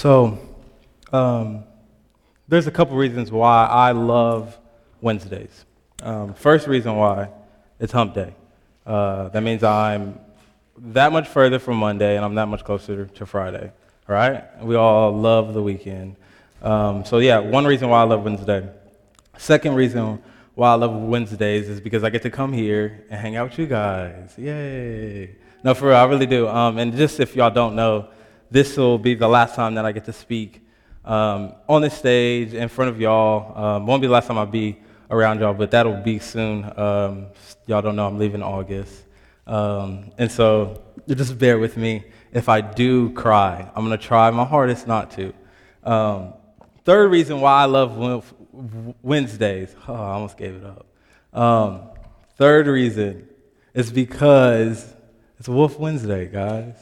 So there's a couple reasons why I love Wednesdays. First reason why, it's hump day. That means I'm that much further from Monday, and I'm that much closer to Friday, right? We all love the weekend. So yeah, one reason why I love Wednesday. Second reason why I love Wednesdays is because I get to come here and hang out with you guys. Yay. No, for real, I really do. And just if y'all don't know, this will be the last time that I get to speak on this stage in front of y'all. Won't be the last time I'll be around y'all, but that'll be soon. Y'all don't know, I'm leaving in August. And so just bear with me. If I do cry, I'm going to try my hardest not to. Third reason why I love Wednesdays. Oh, I almost gave it up. Third reason is because it's Wolf Wednesday, guys.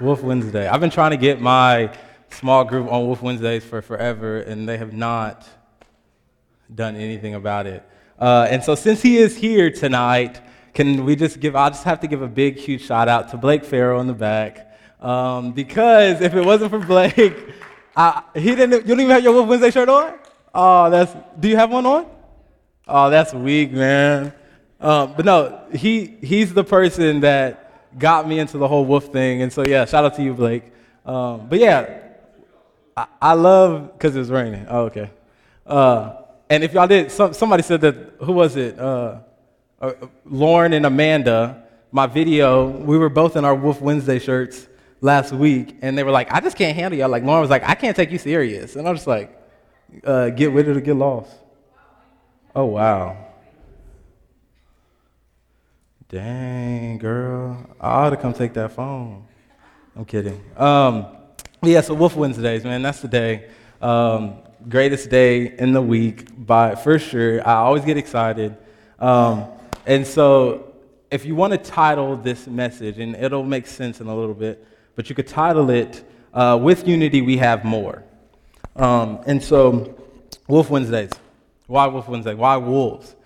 Wolf Wednesday. I've been trying to get my small group on Wolf Wednesdays for forever, and they have not done anything about it. And so since he is here tonight, I'll just have to give a big, huge shout out to Blake Farrell in the back. Because if it wasn't for Blake, you don't even have your Wolf Wednesday shirt on? Oh, do you have one on? Oh, that's weak, man. But no, he's the person that got me into the whole Wolf thing. And so yeah, shout out to you, Blake. But yeah, I love, because it was raining. Oh, okay. And if y'all did, somebody said that, who was it? Lauren and Amanda, my video, we were both in our Wolf Wednesday shirts last week, and they were like, I just can't handle y'all. Like, Lauren was like, I can't take you serious. And I'm just like, get with it or get lost. Oh, wow. Dang, girl. I ought to come take that phone. I'm kidding. Yeah, so Wolf Wednesdays, man, that's the day. Greatest day in the week, by for sure. I always get excited. And so if you want to title this message, and it'll make sense in a little bit, but you could title it, With Unity We Have More. And so Wolf Wednesdays. Why Wolf Wednesday? Why wolves?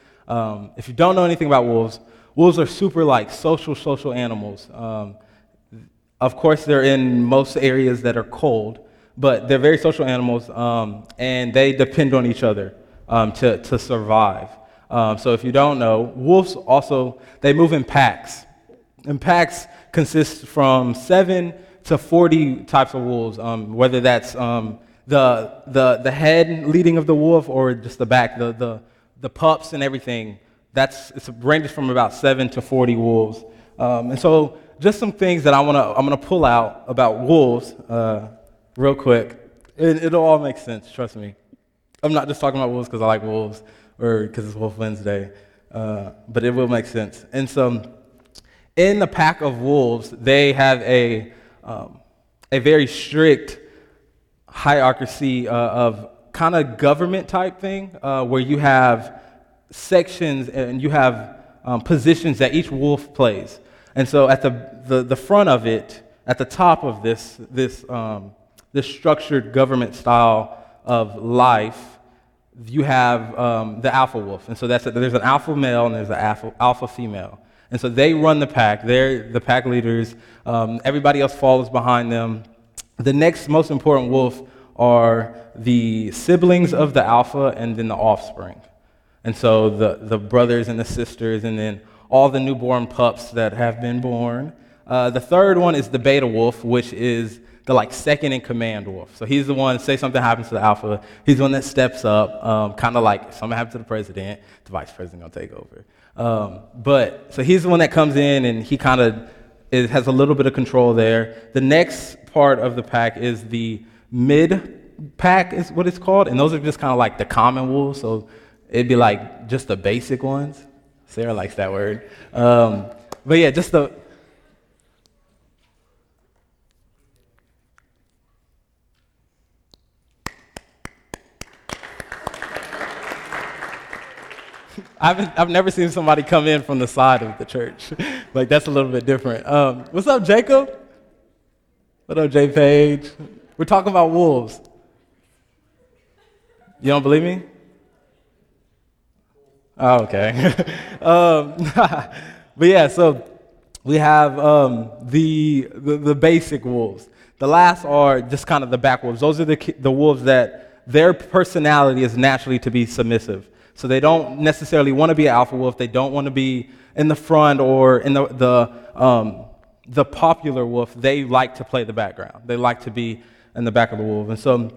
If you don't know anything about wolves, wolves are super like social animals. Of course, they're in most areas that are cold, but they're very social animals, and they depend on each other to survive. So if you don't know, wolves also, they move in packs. And packs consist from 7 to 40 types of wolves, whether that's the head leading of the wolf or just the back, the pups and everything. It ranges from about 7 to 40 wolves. And so just some things that I'm gonna pull out about wolves real quick. It'll all make sense, trust me. I'm not just talking about wolves because I like wolves, or because it's Wolf Wednesday, but it will make sense. And so in the pack of wolves, they have a very strict hierarchy of kind of government type thing, where you have sections and you have positions that each wolf plays. And so at the front of it, at the top of this structured government style of life, you have the alpha wolf. And so there's an alpha male and there's an alpha female. And so they run the pack. They're the pack leaders. Everybody else follows behind them. The next most important wolf are the siblings of the alpha and then the offspring. And so the brothers and the sisters and then all the newborn pups that have been born. The third one is the beta wolf, which is the second in command wolf. So he's the one, say something happens to the alpha, he's the one that steps up, kind of like something happens to the president, the vice president gonna take over. So he's the one that comes in and he kind of has a little bit of control there. The next part of the pack is the mid pack is what it's called, and those are just kind of like the common wolves, so it'd be like just the basic ones. Sarah likes that word. But yeah, just the... I've never seen somebody come in from the side of the church. Like, that's a little bit different. What's up, Jacob? What up, J. Page? We're talking about wolves. You don't believe me? Oh, okay. But yeah, so we have the basic wolves. The last are just kind of the back wolves. Those are the wolves that their personality is naturally to be submissive. So they don't necessarily want to be an alpha wolf. They don't want to be in the front or in the popular wolf. They like to play the background. They like to be in the back of the wolf. And so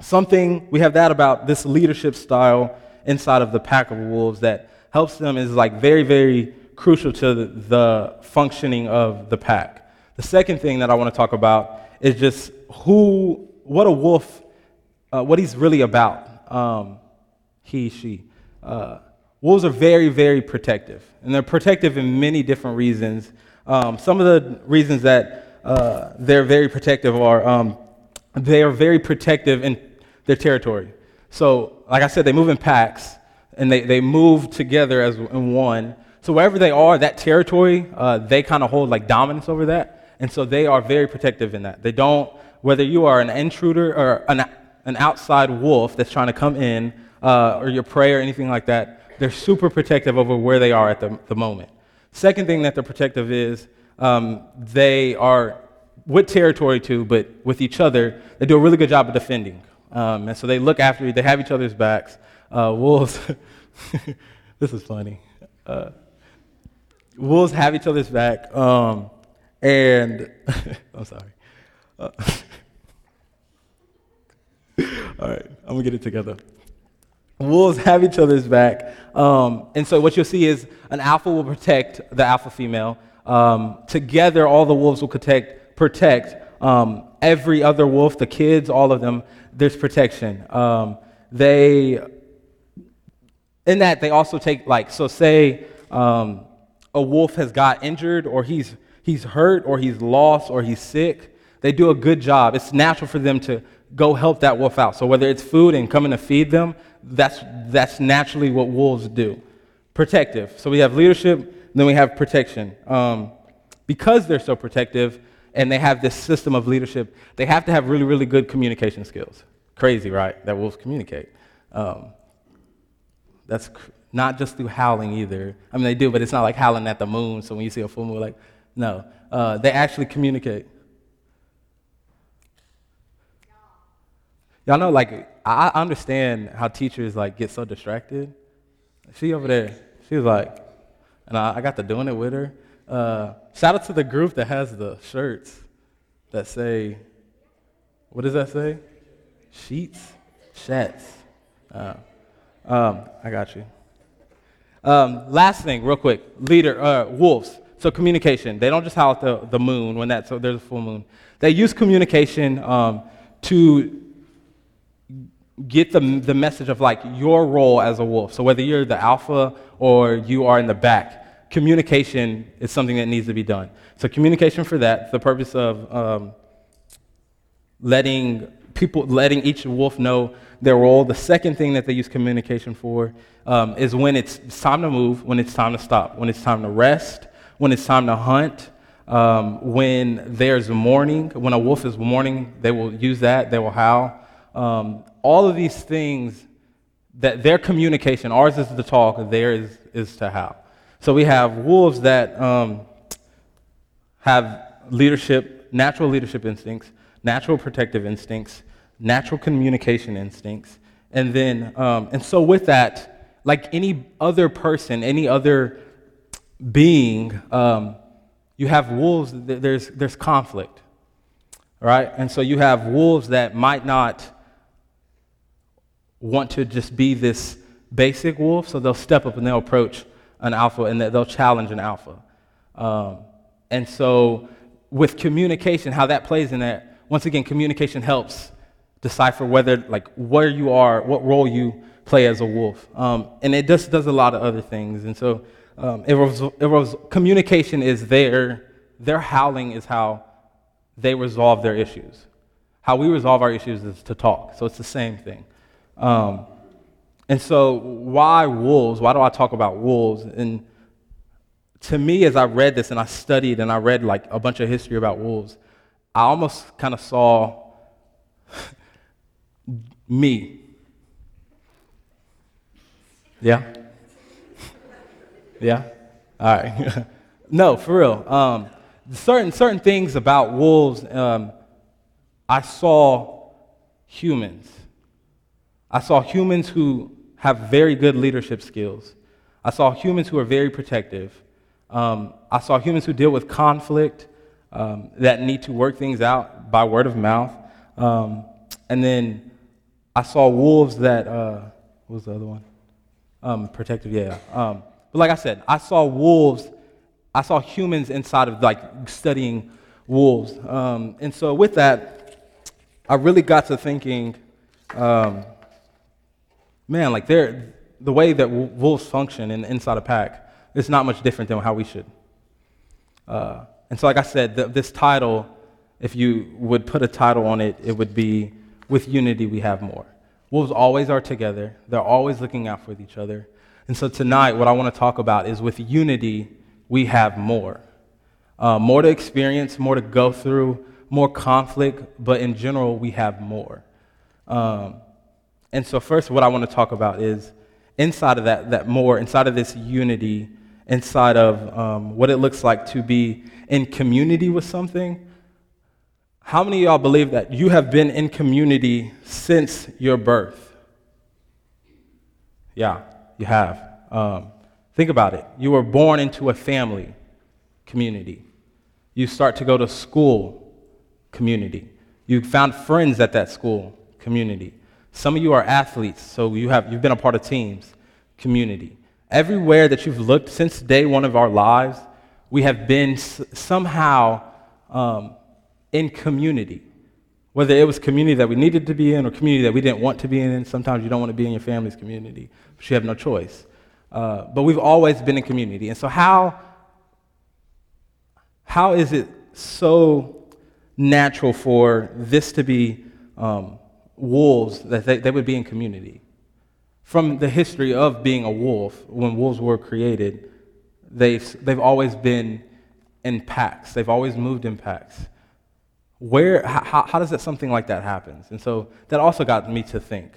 something we have that about this leadership style inside of the pack of wolves that helps them is like very, very crucial to the functioning of the pack. The second thing that I want to talk about is just what a wolf, what he's really about, he, she. Wolves are very, very protective, and they're protective in many different reasons. Some of the reasons that they're very protective are they are very protective in their territory. So, like I said, they move in packs, and they move together as in one. So wherever they are, that territory, they kind of hold like dominance over that, and so they are very protective in that. They don't, whether you are an intruder or an outside wolf that's trying to come in, or your prey or anything like that, they're super protective over where they are at the moment. Second thing that they're protective is they are with territory too, but with each other, they do a really good job of defending. And so they look after you, they have each other's backs. Wolves, this is funny. Wolves have each other's back, and I'm sorry. All right, I'm gonna get it together. Wolves have each other's back, and so what you'll see is an alpha will protect the alpha female. Together, all the wolves will protect every other wolf, the kids, all of them. There's protection. They also take say a wolf has got injured or he's hurt or he's lost or he's sick. They do a good job. It's natural for them to go help that wolf out. So whether it's food and coming to feed them, that's naturally what wolves do. Protective. So we have leadership, then we have protection. Because they're so protective and they have this system of leadership, they have to have really, really good communication skills. Crazy, right? That wolves communicate. That's not just through howling either. I mean, they do, but it's not like howling at the moon. So when you see a full moon, like, no. They actually communicate. Y'all know, like, I understand how teachers, like, get so distracted. She over there, she was like, and I got to doing it with her. Shout out to the group that has the shirts that say, what does that say? Sheets? Shats. I got you. Last thing, real quick, wolves. So communication. They don't just howl at the moon when there's a full moon. They use communication to get the message of like your role as a wolf. So whether you're the alpha or you are in the back, communication is something that needs to be done. So communication for that, the purpose of letting each wolf know their role. The second thing that they use communication for is when it's time to move, when it's time to stop, when it's time to rest, when it's time to hunt, when there's mourning, when a wolf is mourning, they will use that, they will howl. All of these things that their communication, ours is to talk, theirs is to howl. So we have wolves that have leadership, natural leadership instincts, natural protective instincts, natural communication instincts, and then, and so with that, like any other person, any other being, you have wolves, there's conflict, right? And so you have wolves that might not want to just be this basic wolf, so they'll step up and they'll approach an alpha and they'll challenge an alpha. And so with communication, how that plays in that, once again, communication helps decipher whether, like, where you are, what role you play as a wolf. And it just does a lot of other things. And so communication is their howling is how they resolve their issues. How we resolve our issues is to talk. So it's the same thing. And so why wolves? Why do I talk about wolves? And to me, as I read this and I studied and I read, like, a bunch of history about wolves, I almost kind of saw me. Yeah? Yeah? All right. No, for real. Certain things about wolves I saw humans. I saw humans who have very good leadership skills. I saw humans who are very protective. I saw humans who deal with conflict, that need to work things out by word of mouth. And then I saw wolves that, what was the other one? Protective, yeah. But like I said, I saw wolves, I saw humans inside of like studying wolves. And so with that, I really got to thinking, man, like the way that wolves function inside a pack, it's not much different than how we should. And so like I said, this title, if you would put a title on it, it would be, with unity we have more. Wolves always are together. They're always looking out for each other. And so tonight, what I want to talk about is with unity, we have more. More to experience, more to go through, more conflict, but in general, we have more. And so first, what I want to talk about is inside of that more, inside of this unity, inside of what it looks like to be in community with something. How many of y'all believe that you have been in community since your birth? Yeah, you have. Think about it. You were born into a family community. You start to go to school community. You found friends at that school community. Some of you are athletes, so you've been a part of teams community. Everywhere that you've looked since day one of our lives, we have been somehow in community, whether it was community that we needed to be in or community that we didn't want to be in. Sometimes you don't want to be in your family's community, but you have no choice. But we've always been in community. And so how is it so natural for this to be wolves, that they would be in community? From the history of being a wolf, when wolves were created, they've always been in packs. They've always moved in packs. How does that something like that happens? And so that also got me to think.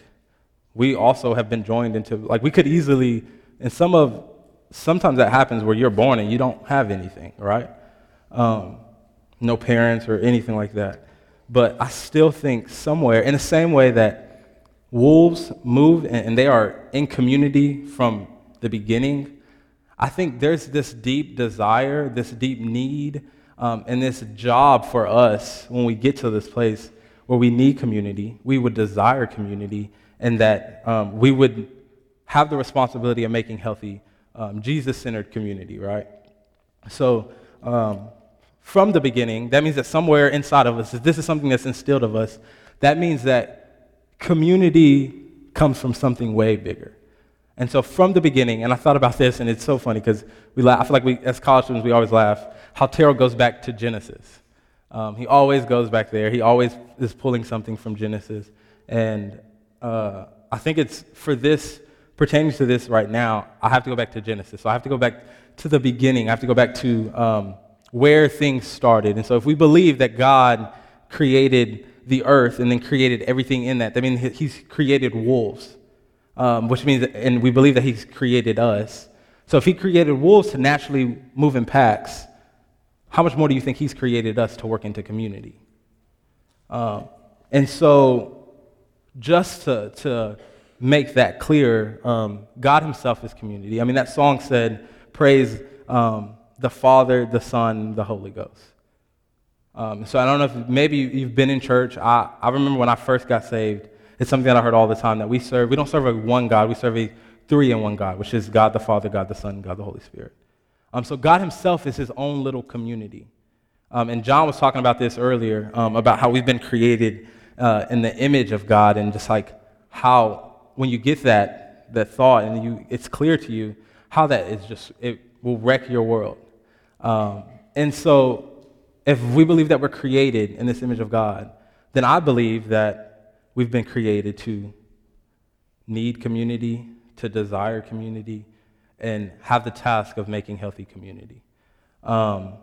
We also have been joined into, like, we could easily, and sometimes that happens where you're born and you don't have anything, right? No parents or anything like that. But I still think somewhere, in the same way that wolves move and they are in community from the beginning, I think there's this deep desire, this deep need, and this job for us when we get to this place where we need community, we would desire community, and that we would have the responsibility of making healthy, Jesus-centered community, right? So from the beginning, that means that somewhere inside of us, if this is something that's instilled of us, that means that community comes from something way bigger. And so from the beginning, and I thought about this, and it's so funny because we laugh. I feel like we, as college students, we always laugh how Terrell goes back to Genesis. He always goes back there. He always is pulling something from Genesis. And I think it's pertaining to this right now, I have to go back to Genesis. So I have to go back to the beginning. I have to go back to where things started. And so if we believe that God created the earth and then created everything in that means he's created wolves. Which means, and we believe that he's created us. So if he created wolves to naturally move in packs, how much more do you think he's created us to work into community? And so just to make that clear, God himself is community. I mean, that song said, praise the Father, the Son, the Holy Ghost. So I don't know if maybe you've been in church. I remember when I first got saved, it's something that I heard all the time, that we don't serve a one God, we serve a three-in-one God, which is God the Father, God the Son, God the Holy Spirit. So God himself is his own little community. And John was talking about this earlier, about how we've been created in the image of God, and just like how when you get that thought and it's clear to you, how that is just, it will wreck your world. And so if we believe that we're created in this image of God, then I believe that we've been created to need community, to desire community, and have the task of making healthy community. And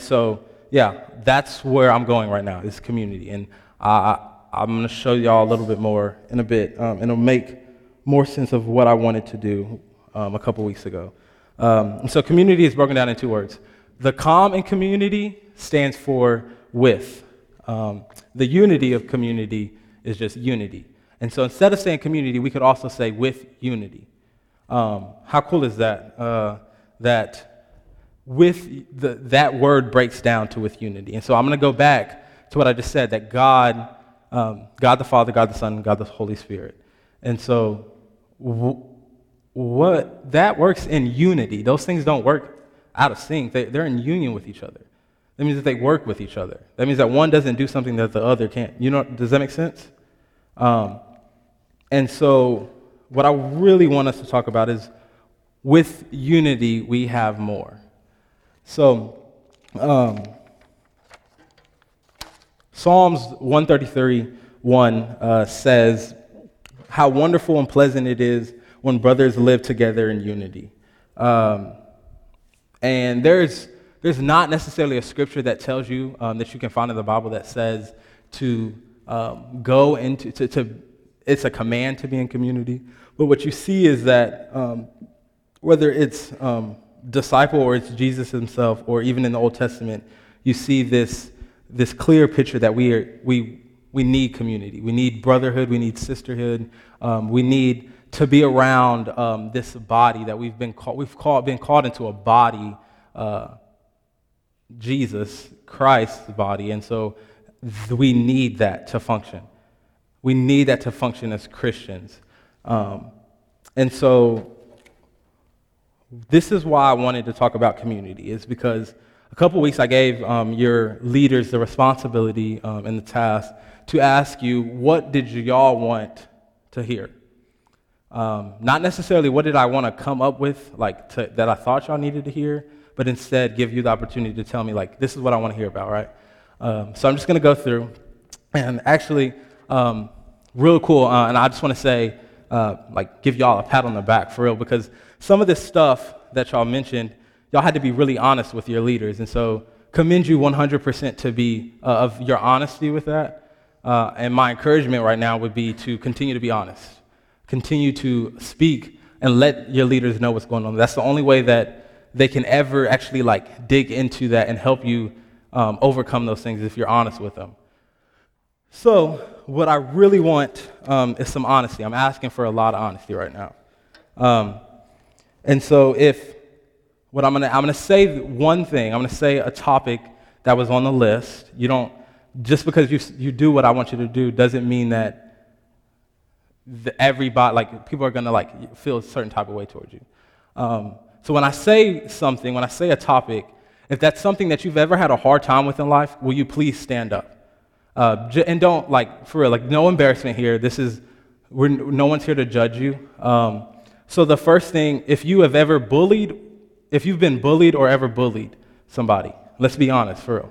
so, yeah, that's where I'm going right now, is community. And I'm going to show y'all a little bit more in a bit, and it'll make more sense of what I wanted to do a couple weeks ago. And so community is broken down in two words. The com in community stands for with. The unity of community is just unity. And so instead of saying community, we could also say with unity. How cool is that? That word breaks down to with unity. And so I'm going to go back to what I just said, that God the Father, God the Son, God the Holy Spirit. And so what that works in unity. Those things don't work out of sync. They're in union with each other. That means that they work with each other. That means that one doesn't do something that the other can't. You know, does that make sense? And so what I really want us to talk about is with unity, we have more. So Psalms 133:1 says, "How wonderful and pleasant it is when brothers live together in unity." And there's not necessarily a scripture that tells you that you can find in the Bible that says to go into it's a command to be in community. But what you see is that whether it's disciple or it's Jesus himself, or even in the Old Testament, you see this clear picture that we need community. We need brotherhood. We need sisterhood. We need to be around this body that we've been called. We've been called into a body, Jesus Christ's body, and so we need that to function. We need that to function as Christians, and so this is why I wanted to talk about community. Is because a couple weeks I gave your leaders the responsibility and the task to ask you, what did y'all want to hear? Not necessarily what did I want to come up with, that I thought y'all needed to hear, but instead give you the opportunity to tell me, this is what I want to hear about, right? So I'm just going to go through. And actually, real cool, and I just want to say, give y'all a pat on the back, for real, because some of this stuff that y'all mentioned, y'all had to be really honest with your leaders. And so commend you 100% to be of your honesty with that. And my encouragement right now would be to continue to be honest. Continue to speak and let your leaders know what's going on. That's the only way that they can ever actually dig into that and help you overcome those things if you're honest with them. So what I really want is some honesty. I'm asking for a lot of honesty right now. And so I'm gonna say one thing. I'm gonna say a topic that was on the list. You don't, just because you do what I want you to do doesn't mean that everybody, people are going to, feel a certain type of way towards you. So when I say something, when I say a topic, if that's something that you've ever had a hard time with in life, will you please stand up? And don't, for real, no embarrassment here. No one's here to judge you. So the first thing, if you've been bullied or ever bullied somebody, let's be honest, for real.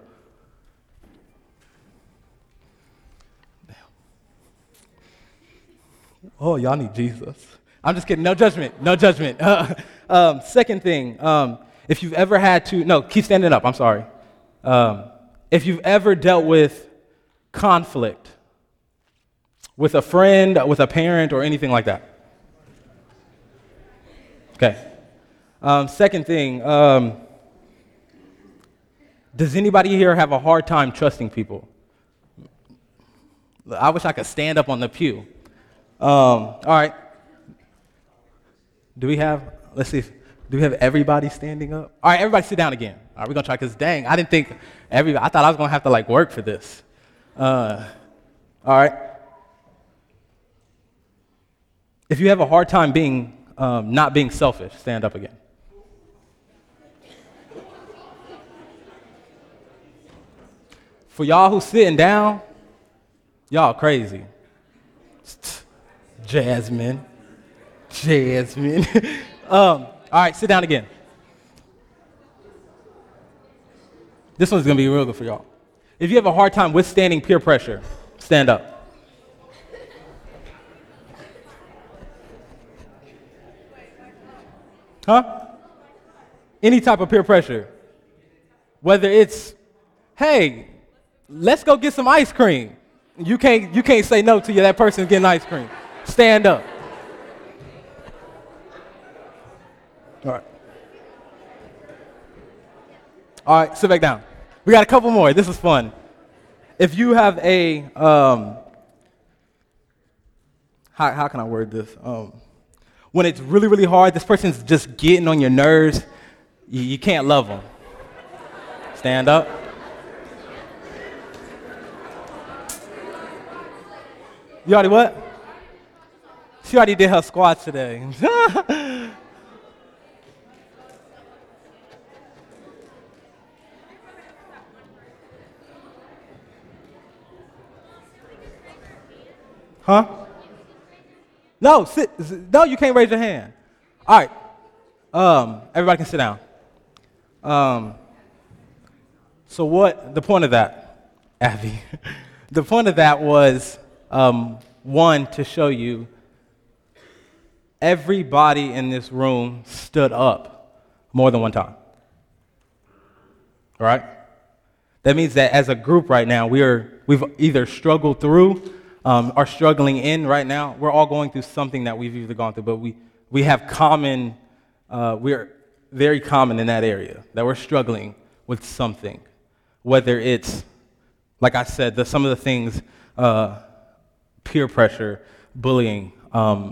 Oh, y'all need Jesus. I'm just kidding. No judgment. Second thing, if you've ever had to, keep standing up. I'm sorry. If you've ever dealt with conflict with a friend, with a parent, or anything like that. Okay. Second thing, does anybody here have a hard time trusting people? I wish I could stand up on the pew. All right. Do we have everybody standing up? All right, everybody sit down again. All right, we're going to try, because dang, I didn't think everybody, I thought I was going to have to work for this. All right. If you have a hard time being, not being selfish, stand up again. For y'all who's sitting down, y'all crazy. Jasmine. All right, sit down again. This one's going to be real good for y'all. If you have a hard time withstanding peer pressure, stand up. Huh? Any type of peer pressure. Whether it's, hey, let's go get some ice cream. You can't say no to you. That person's getting ice cream. Stand up. All right, sit back down. We got a couple more. This is fun. if you have a, how can I word this? When it's really, really hard, this person's just getting on your nerves, you can't love them. Stand up. You already what? She already did her squats today. Huh? No, sit. No, you can't raise your hand. All right. Everybody can sit down. So what, the point of that, Abby, the point of that was, one, to show you everybody in this room stood up more than one time. All right? That means that as a group right now, we've either struggled through, are struggling in right now. We're all going through something that we've either gone through, but we have common, we're very common in that area, that we're struggling with something, whether it's, like I said, some of the things, peer pressure, bullying,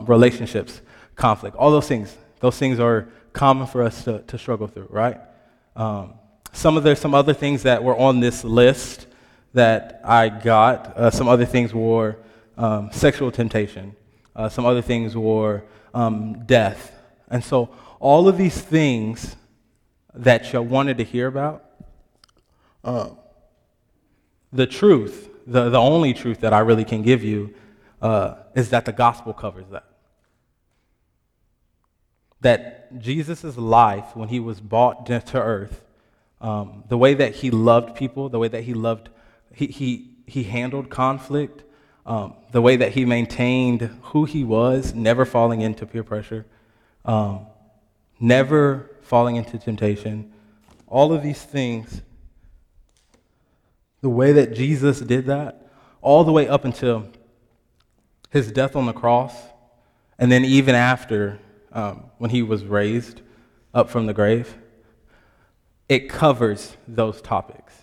relationships, conflict, all those things. Those things are common for us to struggle through, right? There's some other things that were on this list that I got. Some other things were sexual temptation. Some other things were death. And so all of these things that you wanted to hear about, the truth, the only truth that I really can give you is that the gospel covers that. That Jesus' life, when he was brought to earth, the way that he loved people, the way that he loved He handled conflict, the way that he maintained who he was, never falling into peer pressure, never falling into temptation. All of these things, the way that Jesus did that, all the way up until his death on the cross, and then even after when he was raised up from the grave, it covers those topics.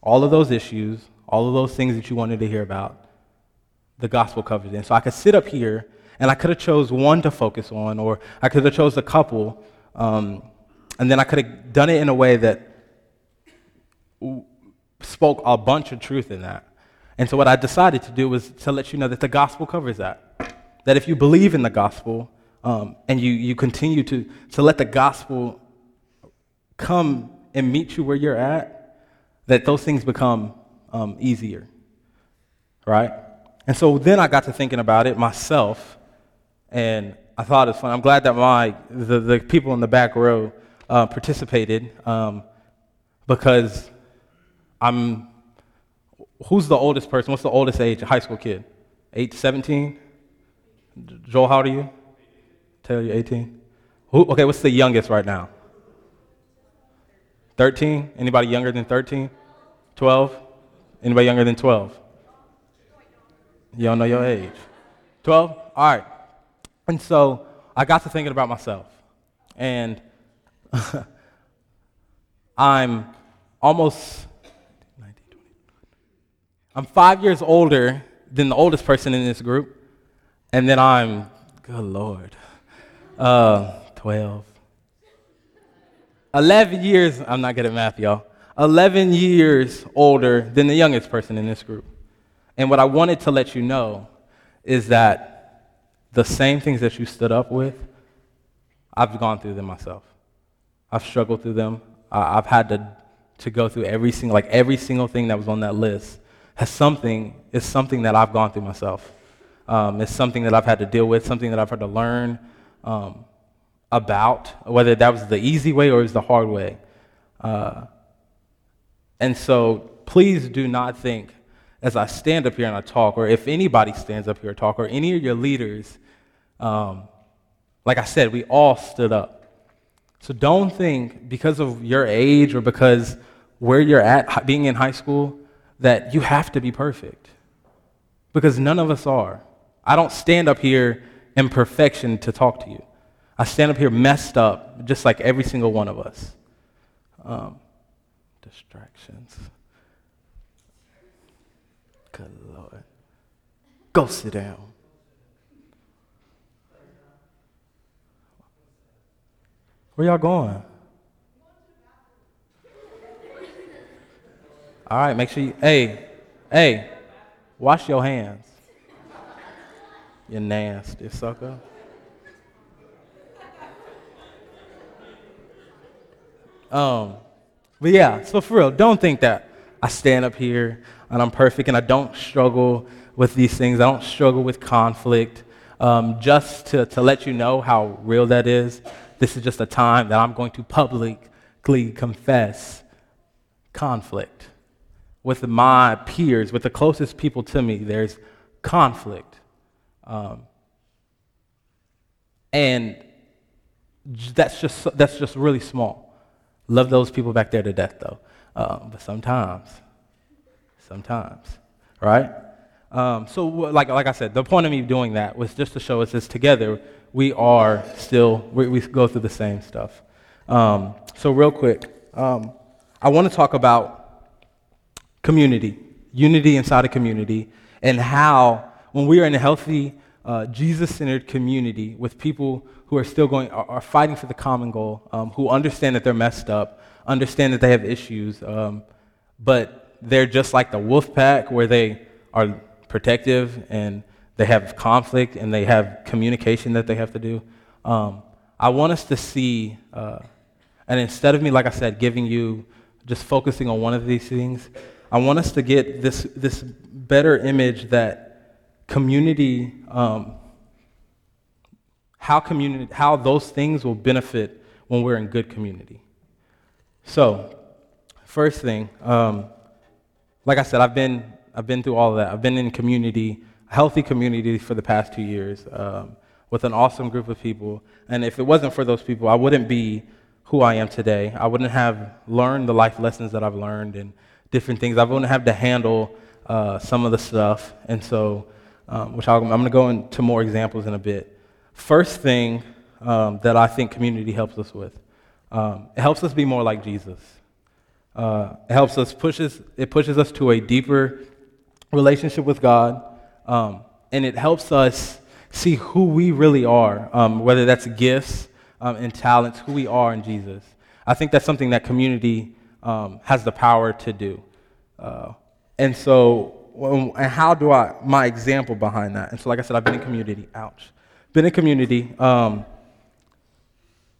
All of those issues, all of those things that you wanted to hear about, the gospel covers it. And so I could sit up here, and I could have chose one to focus on, or I could have chose a couple, and then I could have done it in a way that spoke a bunch of truth in that. And so what I decided to do was to let you know that the gospel covers that. That if you believe in the gospel, and you continue to let the gospel come and meet you where you're at, that those things become easier, right? And so then I got to thinking about it myself, and I thought it was fun. I'm glad that the people in the back row participated, because who's the oldest person? What's the oldest age? A high school kid, 8 to 17? Joel, how old are you? Tell you 18. Okay, what's the youngest right now? 13? Anybody younger than 13? 12? Anybody younger than 12? You don't know your age. 12? All right. And so I got to thinking about myself. And I'm almost, 19, 20. I'm 5 years older than the oldest person in this group. And then I'm, good Lord, 12. 11 years, I'm not good at math, y'all, 11 years older than the youngest person in this group. And what I wanted to let you know is that the same things that you stood up with, I've gone through them myself. I've struggled through them. I've had to go through every single thing that was on that list. It's something that I've gone through myself. It's something that I've had to deal with, something that I've had to learn, about, whether that was the easy way or it was the hard way. And so please do not think, as I stand up here and I talk, or if anybody stands up here and talk, or any of your leaders, like I said, we all stood up. So don't think because of your age or because where you're at, being in high school, that you have to be perfect. Because none of us are. I don't stand up here in perfection to talk to you. I stand up here messed up, just like every single one of us. Distractions. Good Lord. Go sit down. Where y'all going? All right, make sure you, hey, wash your hands. You nasty sucker. But yeah, so for real, don't think that I stand up here and I'm perfect and I don't struggle with these things. I don't struggle with conflict. Just to let you know how real that is, this is just a time that I'm going to publicly confess conflict. With my peers, with the closest people to me, there's conflict. And that's just really small. Love those people back there to death, though. But sometimes, right? So, like I said, the point of me doing that was just to show us this together. We are still, we go through the same stuff. So real quick, I want to talk about community, unity inside a community, and how when we are in a healthy, Jesus-centered community with people who are still are fighting for the common goal, who understand that they're messed up, understand that they have issues, but they're just like the wolf pack where they are protective and they have conflict and they have communication that they have to do. I want us to see, and instead of me, like I said, giving you, just focusing on one of these things, I want us to get this better image that community, how those things will benefit when we're in good community. So, first thing, like I said, I've been through all of that. I've been in community, healthy community, for the past 2 years, with an awesome group of people. And if it wasn't for those people, I wouldn't be who I am today. I wouldn't have learned the life lessons that I've learned and different things. I wouldn't have to handle some of the stuff, and so. Which I'm going to go into more examples in a bit. First thing that I think community helps us with, it helps us be more like Jesus. It helps us pushes us to a deeper relationship with God, and it helps us see who we really are, whether that's gifts and talents, who we are in Jesus. I think that's something that community has the power to do, and so. And how do my example behind that? And so, like I said, I've been in community. Ouch. Been in community.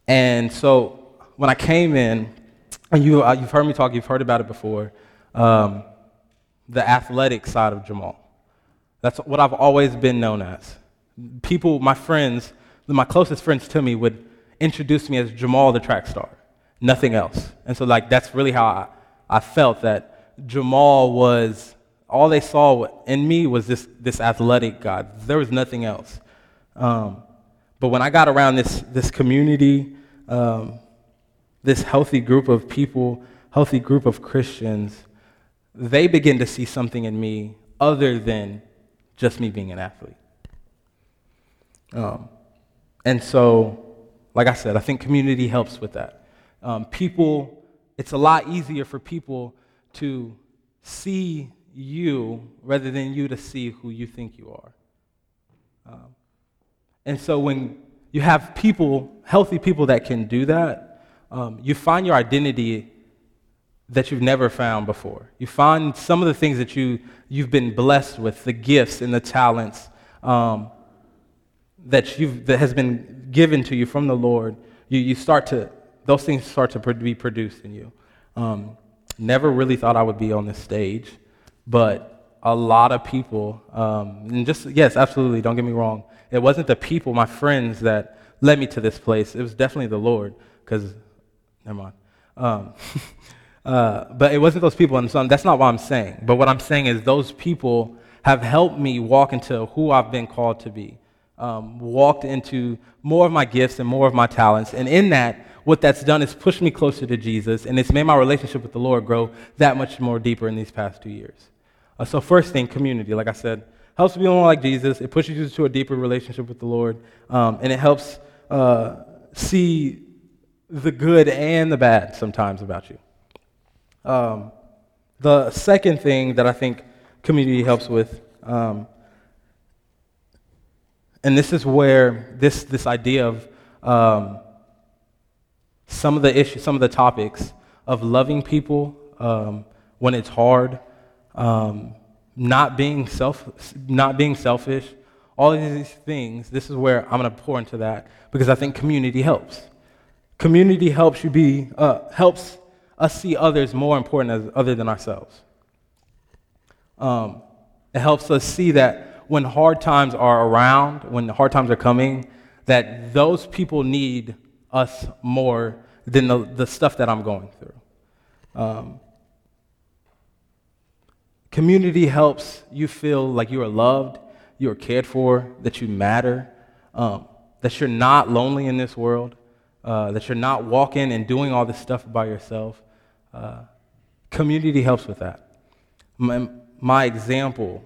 And so when I came in, and you've heard me talk, you've heard about it before, the athletic side of Jamal. That's what I've always been known as. People, my friends, my closest friends to me would introduce me as Jamal the track star, nothing else. And so, like, that's really how I felt, that Jamal was... All they saw in me was this athletic guy. There was nothing else. But when I got around this community, this healthy group of people, healthy group of Christians, they begin to see something in me other than just me being an athlete. And so, like I said, I think community helps with that. People, it's a lot easier for people to see you rather than you to see who you think you are. And so when you have people, healthy people that can do that, you find your identity that you've never found before. You find some of the things that you've been blessed with, the gifts and the talents that has been given to you from the Lord. You start to, those things start to be produced in you. Never really thought I would be on this stage. But a lot of people, and just, yes, absolutely, don't get me wrong. It wasn't the people, my friends, that led me to this place. It was definitely the Lord, because, never mind. But it wasn't those people, and so that's not what I'm saying. But what I'm saying is those people have helped me walk into who I've been called to be, walked into more of my gifts and more of my talents. And in that, what that's done is pushed me closer to Jesus, and it's made my relationship with the Lord grow that much more deeper in these past 2 years. So first thing, community, like I said, helps be more like Jesus. It pushes you to a deeper relationship with the Lord, and it helps see the good and the bad sometimes about you. The second thing that I think community helps with. And this is where this idea of some of the issues, some of the topics of loving people when it's hard, not being selfish, all of these things. This is where I'm going to pour into that because I think community helps. Community helps you be helps us see others more important as other than ourselves. It helps us see that when hard times are around, when the hard times are coming, that those people need us more than the stuff that I'm going through. Community helps you feel like you are loved, you are cared for, that you matter, that you're not lonely in this world, that you're not walking and doing all this stuff by yourself. Community helps with that. My example,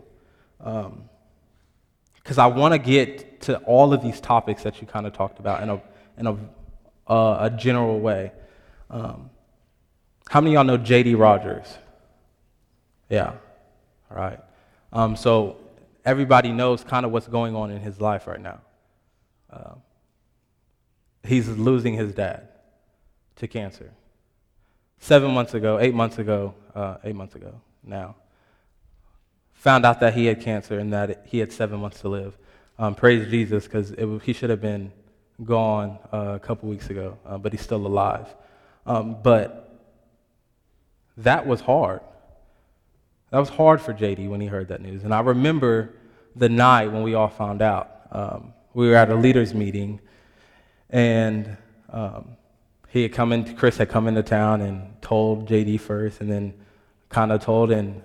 because I want to get to all of these topics that you kind of talked about in a general way. How many of y'all know JD Rogers? Yeah, all right. So everybody knows kind of what's going on in his life right now. He's losing his dad to cancer. 8 months ago now, found out that he had cancer and that he had 7 months to live. Praise Jesus, because he should have been gone a couple weeks ago, but he's still alive. But that was hard. That was hard for JD when he heard that news. And I remember the night when we all found out. We were at a leaders meeting, and Chris had come into town and told JD first, and then kind of told, and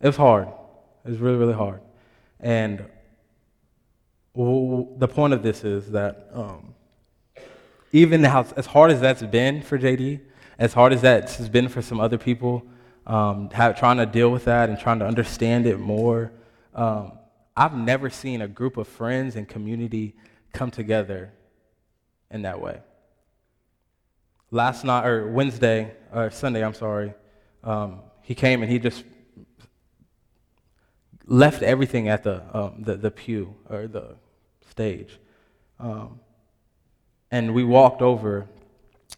it was hard. It was really, really hard. And the point of this is that even as hard as that's been for JD, as hard as that's been for some other people, trying to deal with that and trying to understand it more, I've never seen a group of friends and community come together in that way. Sunday, he came and he just left everything at the pew or the stage, and we walked over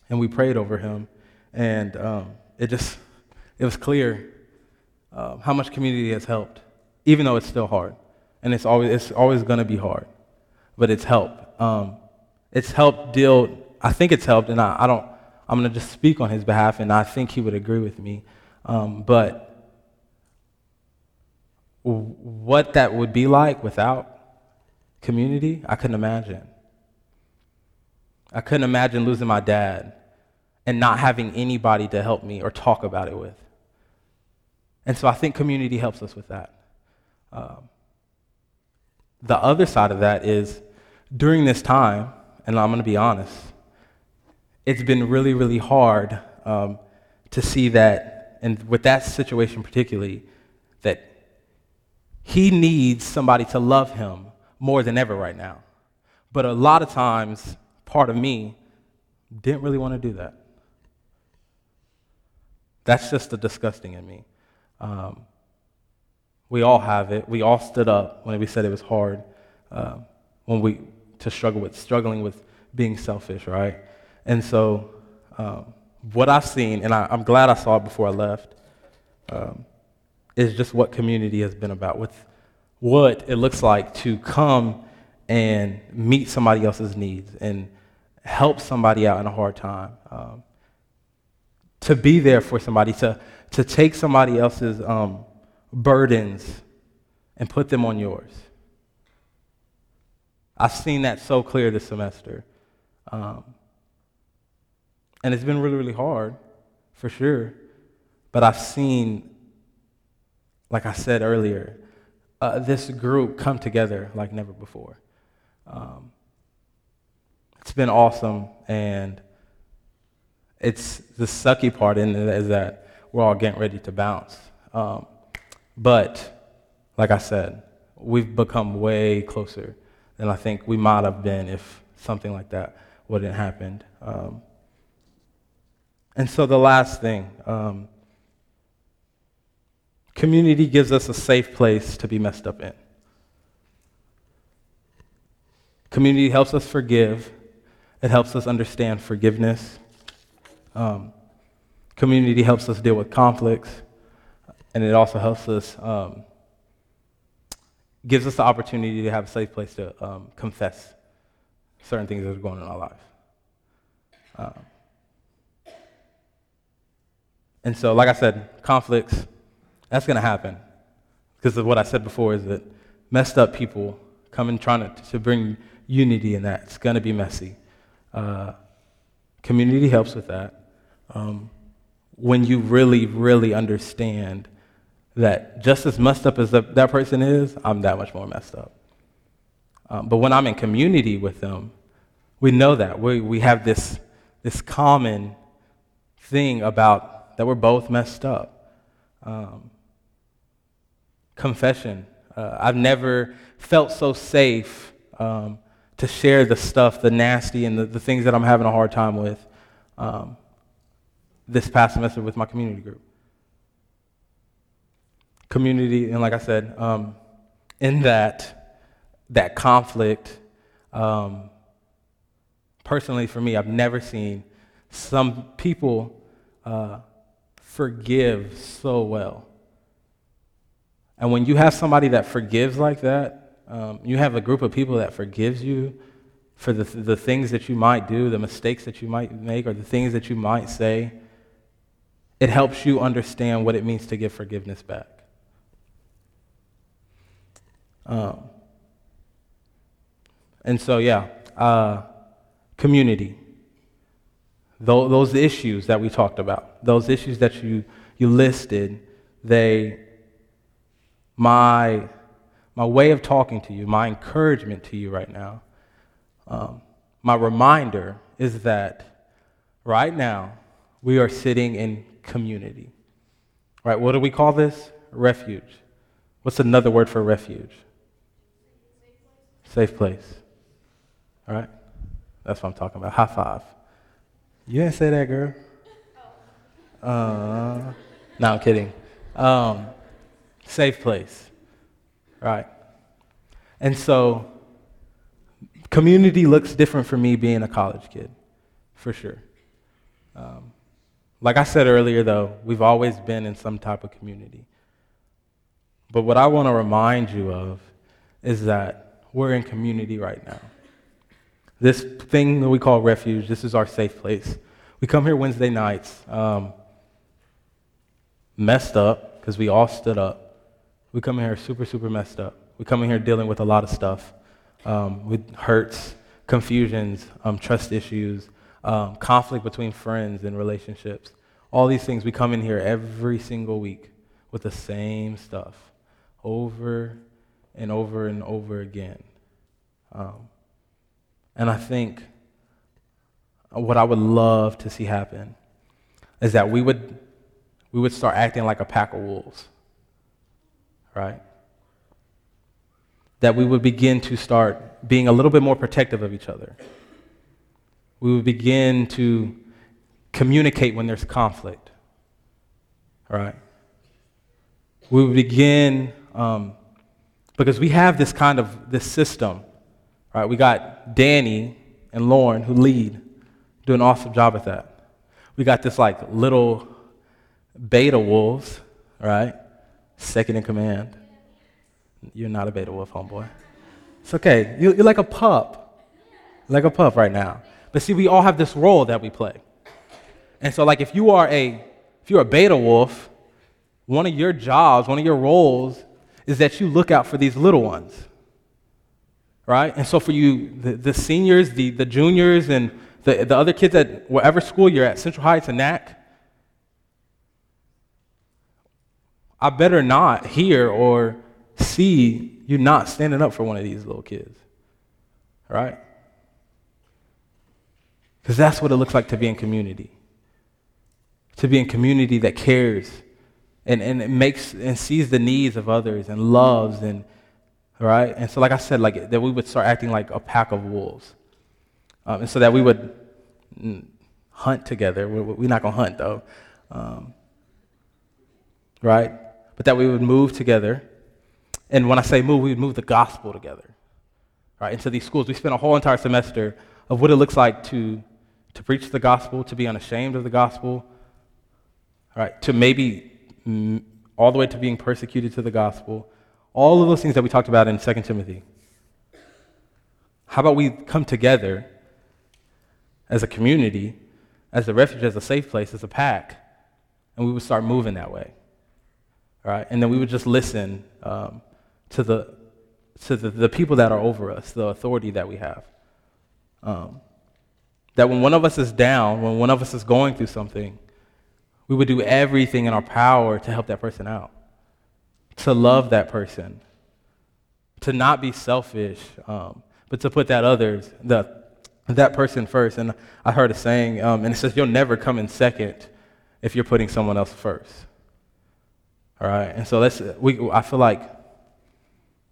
and we prayed over him, and it was clear how much community has helped, even though it's still hard, and it's always going to be hard, but it's helped. It's helped deal. I think it's helped, and I'm going to just speak on his behalf, and I think he would agree with me, but. What that would be like without community, I couldn't imagine. I couldn't imagine losing my dad and not having anybody to help me or talk about it with. And so I think community helps us with that. The other side of that is during this time, and I'm going to be honest, it's been really, really hard to see that, and with that situation particularly, that he needs somebody to love him more than ever right now. But a lot of times, part of me didn't really want to do that. That's just the disgusting in me. We all have it. We all stood up when we said it was hard, struggling with being selfish, right? And so what I've seen, and I'm glad I saw it before I left, is just what community has been about, with what it looks like to come and meet somebody else's needs and help somebody out in a hard time, to be there for somebody, to take somebody else's burdens and put them on yours. I've seen that so clear this semester. And it's been really, really hard, for sure, but I've seen, like I said earlier, this group come together like never before. It's been awesome, and it's the sucky part in it is that we're all getting ready to bounce. But like I said, we've become way closer than I think we might have been if something like that wouldn't have happened. And so the last thing, Community gives us a safe place to be messed up in. Community helps us forgive. It helps us understand forgiveness. Community helps us deal with conflicts, and it also helps us, gives us the opportunity to have a safe place to confess certain things that are going on in our life. And so, like I said, conflicts, that's going to happen because of what I said before, is that messed up people come and trying to bring unity in that. It's going to be messy. Community helps with that. When you really, really understand that just as messed up as that person is, I'm that much more messed up. But when I'm in community with them, we know that. We have this common thing about that we're both messed up. Confession. I've never felt so safe to share the stuff, the nasty, and the things that I'm having a hard time with this past semester with my community group. Community, and like I said, in that conflict, personally for me, I've never seen some people forgive so well. And when you have somebody that forgives like that, you have a group of people that forgives you for the things that you might do, the mistakes that you might make, or the things that you might say, it helps you understand what it means to give forgiveness back. And so, yeah, community. Those issues that we talked about, those issues that you listed, my way of talking to you, my encouragement to you right now, my reminder is that right now we are sitting in community. Right? What do we call this? Refuge. What's another word for refuge? Safe place. All right? That's what I'm talking about. High five. You didn't say that, girl. No, I'm kidding. Safe place. Right? And so community looks different for me being a college kid, for sure. Like I said earlier, though, we've always been in some type of community. But what I want to remind you of is that we're in community right now. This thing that we call Refuge, this is our safe place. We come here Wednesday nights, messed up, because we all stood up. We come in here super, super messed up. We come in here dealing with a lot of stuff, with hurts, confusions, trust issues, conflict between friends and relationships. All these things, we come in here every single week with the same stuff over and over and over again. And I think what I would love to see happen is that we would start acting like a pack of wolves, right? That we would begin to start being a little bit more protective of each other. We would begin to communicate when there's conflict, right? We would begin, because we have this kind of, this system, right? We got Danny and Lauren, who lead, do an awesome job at that. We got this like little beta wolves, right? Second in command. You're not a beta wolf, homeboy. It's okay. You're like a pup. Like a pup right now. But see, we all have this role that we play. And so like if you're a beta wolf, one of your jobs, one of your roles is that you look out for these little ones. Right? And so for you, the seniors, the juniors, and the other kids at whatever school you're at, Central Heights and NAC, I better not hear or see you not standing up for one of these little kids. Right? Because that's what it looks like to be in community. To be in community that cares and it makes and sees the needs of others and loves and right? And so like I said, like that we would start acting like a pack of wolves. And so that we would hunt together. We're not going to hunt, though. Right? but that we would move together. And when I say move, we would move the gospel together, right, into these schools. We spent a whole entire semester of what it looks like to preach the gospel, to be unashamed of the gospel, right, to maybe all the way to being persecuted to the gospel, all of those things that we talked about in 2 Timothy. How about we come together as a community, as a refuge, as a safe place, as a pack, and we would start moving that way, all right? And then we would just listen to the people that are over us, the authority that we have. That when one of us is down, when one of us is going through something, we would do everything in our power to help that person out, to love that person, to not be selfish, but to put that person first. And I heard a saying, and it says, you'll never come in second if you're putting someone else first. All right, and so I feel like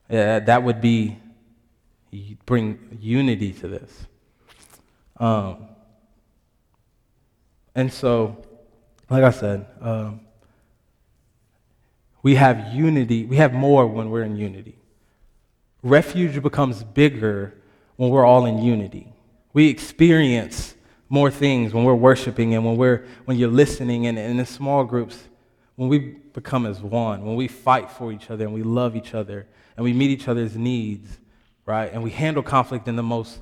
that would be, bring unity to this. And so, like I said, we have unity. We have more when we're in unity. Refuge becomes bigger when we're all in unity. We experience more things when we're worshiping and when you're listening and in small groups, when we become as one, when we fight for each other and we love each other and we meet each other's needs, right? And we handle conflict in the most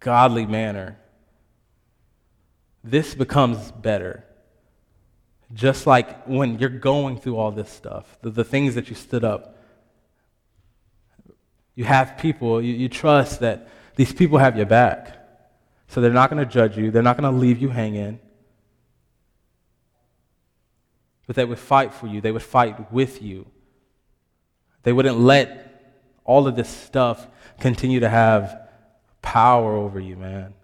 godly manner. This becomes better. Just like when you're going through all this stuff, the things that you stood up, you have people, you trust that these people have your back. So they're not going to judge you. They're not going to leave you hanging. But they would fight for you. They would fight with you. They wouldn't let all of this stuff continue to have power over you, man.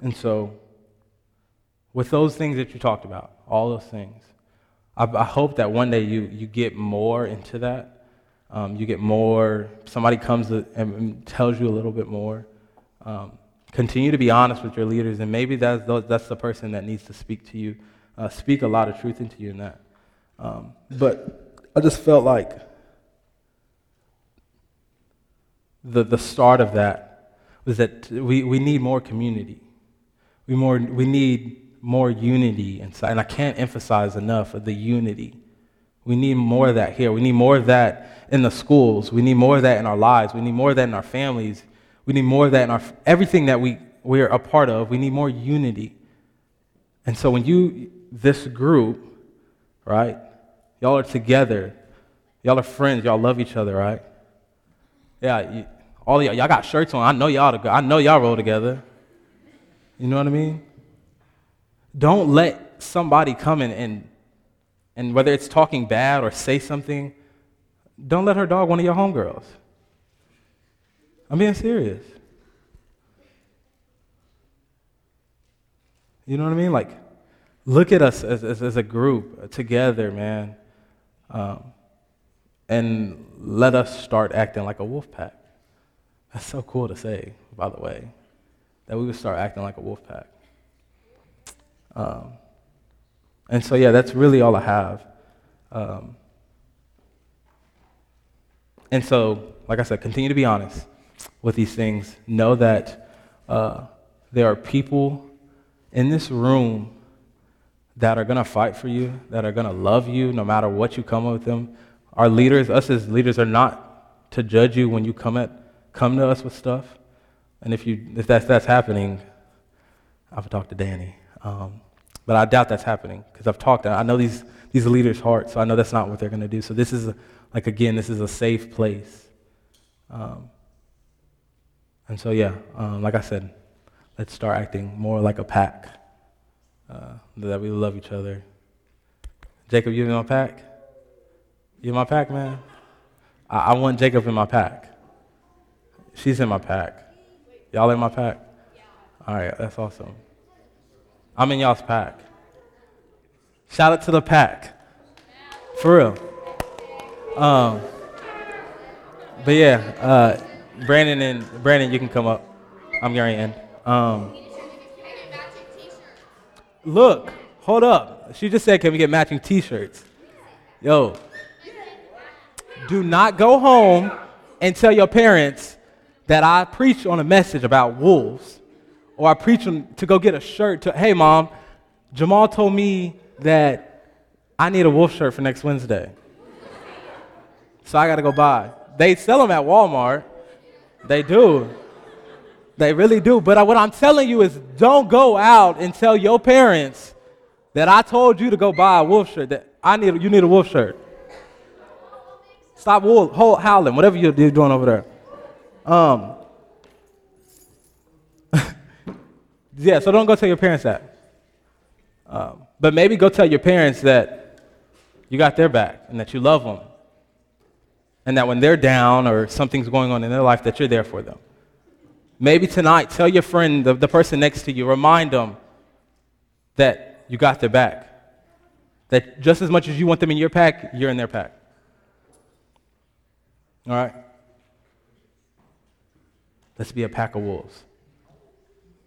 And so with those things that you talked about, all those things, I hope that one day you get more into that. You get more, somebody comes and tells you a little bit more. Continue to be honest with your leaders, and maybe that's the person that needs to speak to you, speak a lot of truth into you in that. But I just felt like the start of that was that we need more community. We need more unity inside, and I can't emphasize enough of the unity. We need more of that here. We need more of that in the schools. We need more of that in our lives. We need more of that in our families. We need more of that in our everything that we're a part of. We need more unity. And so when this group, right, y'all are together. Y'all are friends. Y'all love each other, right? Yeah, all y'all got shirts on. I know y'all roll together. You know what I mean? Don't let somebody come in and whether it's talking bad or say something, don't let her dog one of your homegirls. I'm being serious. You know what I mean? Like, look at us as a group together, man, and let us start acting like a wolf pack. That's so cool to say, by the way, that we would start acting like a wolf pack. And so, yeah, that's really all I have. And so, like I said, continue to be honest with these things. Know that there are people in this room that are going to fight for you, that are going to love you no matter what you come up with them. Our leaders, us as leaders, are not to judge you when you come to us with stuff. And if that's happening, I would talk to Danny. But I doubt that's happening because I've talked. I know these leaders' hearts, so I know that's not what they're going to do. So this is, this is a safe place. And so, yeah, like I said, let's start acting more like a pack, that we love each other. Jacob, you in my pack? You in my pack, man? I want Jacob in my pack. She's in my pack. Y'all in my pack? All right, that's awesome. I'm in y'all's pack. Shout out to the pack. For real. But yeah, Brandon, you can come up. I'm going to end. Look, Hold up. She just said, can we get matching T-shirts? Yo, do not go home and tell your parents that I preached on a message about wolves, or I preached to go get a shirt. Hey, Mom, Jamal told me that I need a wolf shirt for next Wednesday, so I got to go buy. They sell them at Walmart. They do. They really do. But what I'm telling you is, don't go out and tell your parents that I told you to go buy a wolf shirt, that you need a wolf shirt. Stop howling, whatever you're doing over there. Yeah, so don't go tell your parents that. But maybe go tell your parents that you got their back and that you love them, and that when they're down or something's going on in their life, that you're there for them. Maybe tonight, tell your friend, the person next to you, remind them that you got their back, that just as much as you want them in your pack, you're in their pack. All right? Let's be a pack of wolves.